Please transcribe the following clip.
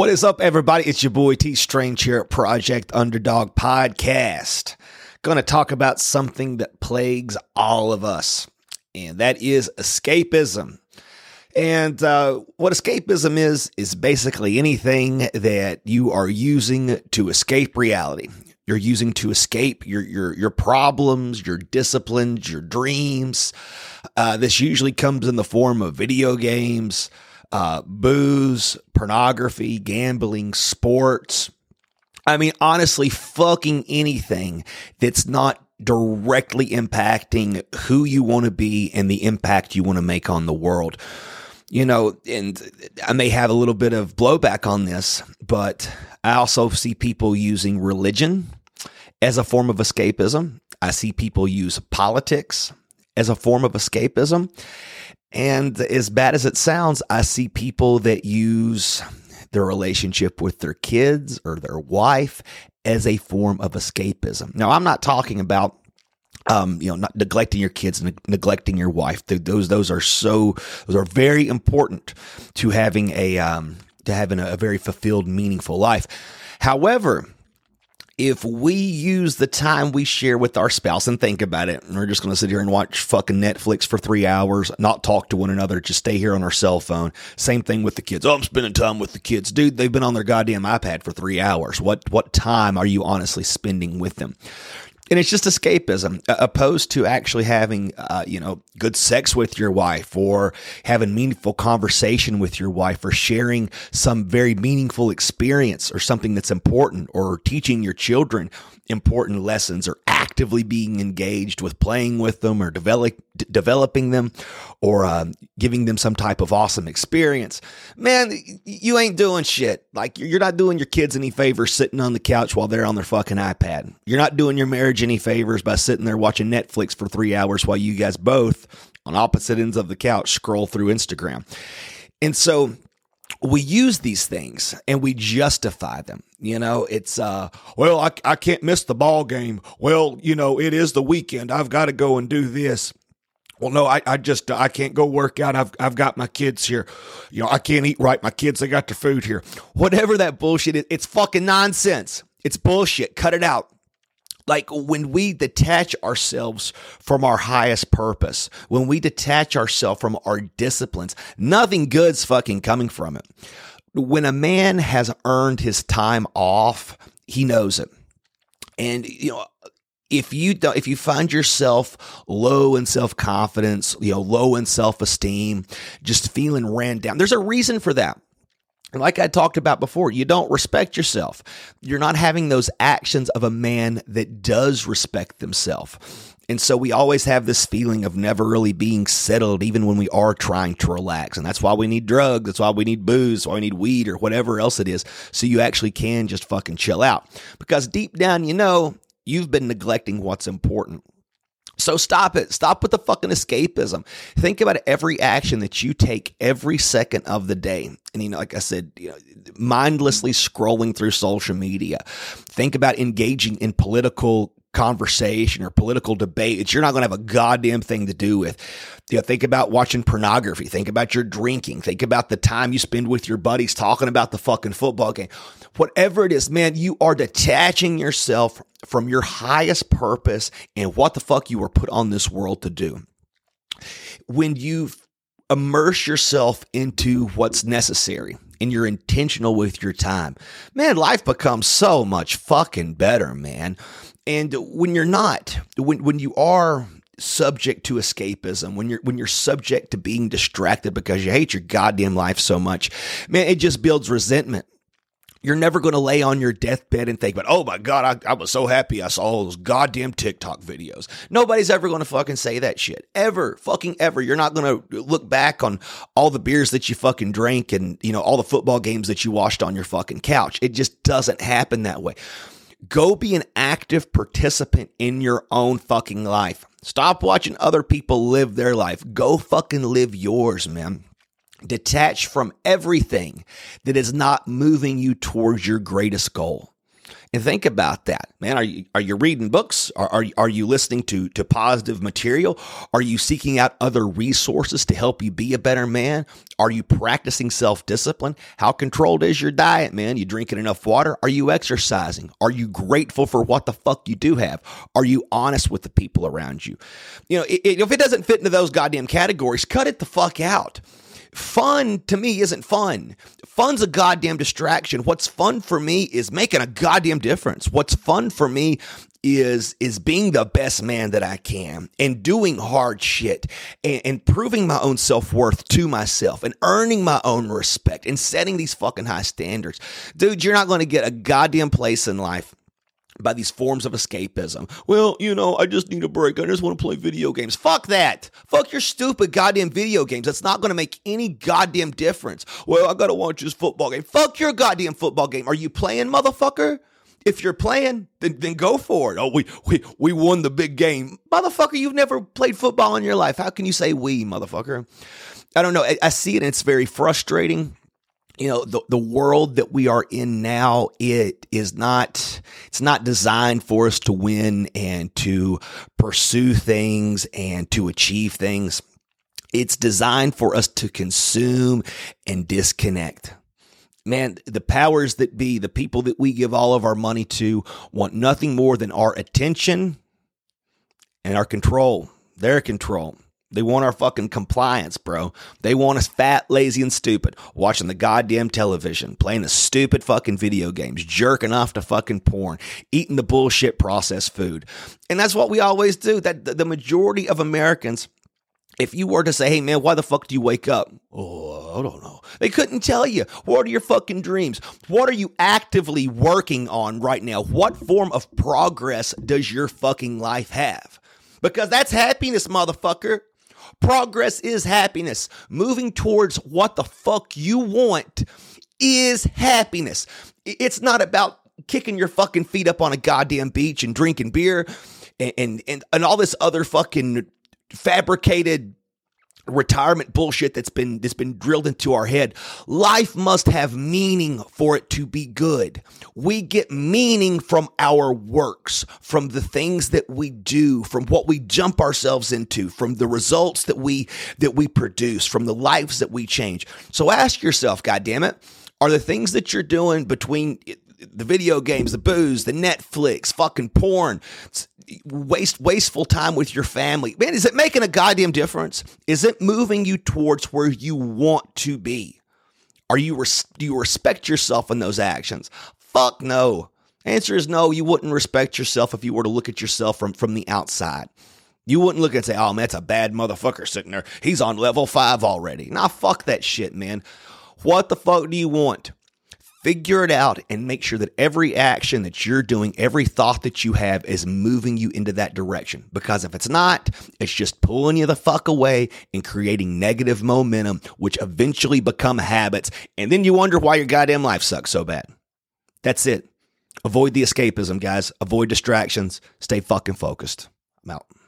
What is up, everybody? It's your boy T. Strange here at Project Underdog Podcast. Going to talk about something that plagues all of us, and that is escapism. And what escapism is basically anything that you are using to escape reality. You're using to escape your problems, your disciplines, your dreams. This usually comes in the form of video games, booze, pornography, gambling, sports. I mean, honestly, fucking anything that's not directly impacting who you want to be and the impact you want to make on the world. You know, and I may have a little bit of blowback on this, but I also see people using religion as a form of escapism. I see people use politics as a form of escapism. And as bad as it sounds, I see people that use their relationship with their kids or their wife as a form of escapism. Now, I'm not talking about not neglecting your kids and neglecting your wife. Those are very important to having a very fulfilled, meaningful life. However, if we use the time we share with our spouse, and think about it, we're just going to sit here and watch fucking Netflix for 3 hours, not talk to one another, just stay here on our cell phone. Same thing with the kids. Oh, I'm spending time with the kids. Dude, they've been on their goddamn iPad for 3 hours. What time are you honestly spending with them? And it's just escapism, opposed to actually having, good sex with your wife, or having meaningful conversation with your wife, or sharing some very meaningful experience or something that's important, or teaching your children important lessons, or actively being engaged with playing with them, or developing them, or giving them some type of awesome experience. Man, you ain't doing shit. Like, you're not doing your kids any favors sitting on the couch while they're on their fucking iPad. You're not doing your marriage any favors by sitting there watching Netflix for 3 hours while you guys both on opposite ends of the couch scroll through Instagram. And so we use these things and we justify them. You know, it's, I can't miss the ball game. Well, you know, it is the weekend. I've got to go and do this. Well, no, I can't go work out. I've got my kids here. You know, I can't eat right. My kids, they got their food here. Whatever that bullshit is, it's fucking nonsense. It's bullshit. Cut it out. Like, when we detach ourselves from our highest purpose, when we detach ourselves from our disciplines, nothing good's fucking coming from it. When a man has earned his time off, he knows it. And, you know, if you find yourself low in self-confidence, you know, low in self-esteem, just feeling ran down, there's a reason for that. And like I talked about before, you don't respect yourself. You're not having those actions of a man that does respect themselves. And so we always have this feeling of never really being settled, even when we are trying to relax. And that's why we need drugs. That's why we need booze. That's why we need weed, or whatever else it is. So you actually can just fucking chill out, because deep down, you know, you've been neglecting what's important. So stop it. Stop with the fucking escapism. Think about every action that you take every second of the day. And, you know, like I said, you know, mindlessly scrolling through social media. Think about engaging in political conversation or political debate that you're not going to have a goddamn thing to do with. You know, think about watching pornography. Think about your drinking. Think about the time you spend with your buddies talking about the fucking football game. Whatever it is, man, you are detaching yourself from your highest purpose and what the fuck you were put on this world to do. When you immerse yourself into what's necessary and you're intentional with your time, man, life becomes so much fucking better, man. And when you're not, when you are subject to escapism, when you're subject to being distracted because you hate your goddamn life so much, man, it just builds resentment. You're never going to lay on your deathbed and think about, oh my God, I was so happy I saw all those goddamn TikTok videos. Nobody's ever going to fucking say that shit. Ever. Fucking ever. You're not going to look back on all the beers that you fucking drank and, you know, all the football games that you watched on your fucking couch. It just doesn't happen that way. Go be an active participant in your own fucking life. Stop watching other people live their life. Go fucking live yours, man. Detach from everything that is not moving you towards your greatest goal. And think about that, man. Are you reading books? Are you listening to positive material? Are you seeking out other resources to help you be a better man? Are you practicing self-discipline? How controlled is your diet, man? You drinking enough water? Are you exercising? Are you grateful for what the fuck you do have? Are you honest with the people around you? You know, if it doesn't fit into those goddamn categories, cut it the fuck out. Fun to me isn't fun. Fun's a goddamn distraction. What's fun for me is making a goddamn difference. What's fun for me is being the best man that I can and doing hard shit and proving my own self-worth to myself and earning my own respect and setting these fucking high standards. Dude, you're not going to get a goddamn place in life by these forms of escapism. Well, you know, I just need a break. I just want to play video games. Fuck that. Fuck your stupid goddamn video games. That's not going to make any goddamn difference. Well, I got to watch this football game. Fuck your goddamn football game. Are you playing, motherfucker? If you're playing, then go for it. Oh, we won the big game. Motherfucker, you've never played football in your life. How can you say we, motherfucker? I don't know. I see it and it's very frustrating. You know, the world that we are in now, it's not designed for us to win and to pursue things and to achieve things. It's designed for us to consume and disconnect. Man, the powers that be, the people that we give all of our money to, want nothing more than our attention and our control, their control. They want our fucking compliance, bro. They want us fat, lazy, and stupid, watching the goddamn television, playing the stupid fucking video games, jerking off to fucking porn, eating the bullshit processed food. And that's what we always do. That the majority of Americans, if you were to say, hey, man, why the fuck do you wake up? Oh, I don't know. They couldn't tell you. What are your fucking dreams? What are you actively working on right now? What form of progress does your fucking life have? Because that's happiness, motherfucker. Progress is happiness. Moving towards what the fuck you want is happiness. It's not about kicking your fucking feet up on a goddamn beach and drinking beer and all this other fucking fabricated retirement bullshit that's been drilled into our head. Life must have meaning for it to be good. We get meaning from our works, from the things that we do, from what we jump ourselves into, from the results that we produce, from the lives that we change. So ask yourself, goddammit, are the things that you're doing between the video games, the booze, the Netflix, fucking porn, wasteful time with your family, man, is it making a goddamn difference? Is it moving you towards where you want to be? Do you respect yourself in those actions? Fuck no. Answer is no. You wouldn't respect yourself if you were to look at yourself from the outside. You wouldn't look and say, oh man, that's a bad motherfucker sitting there. He's on level 5 already. Nah, fuck that shit, man. What the fuck do you want? Figure it out and make sure that every action that you're doing, every thought that you have is moving you into that direction. Because if it's not, it's just pulling you the fuck away and creating negative momentum, which eventually become habits. And then you wonder why your goddamn life sucks so bad. That's it. Avoid the escapism, guys. Avoid distractions. Stay fucking focused. I'm out.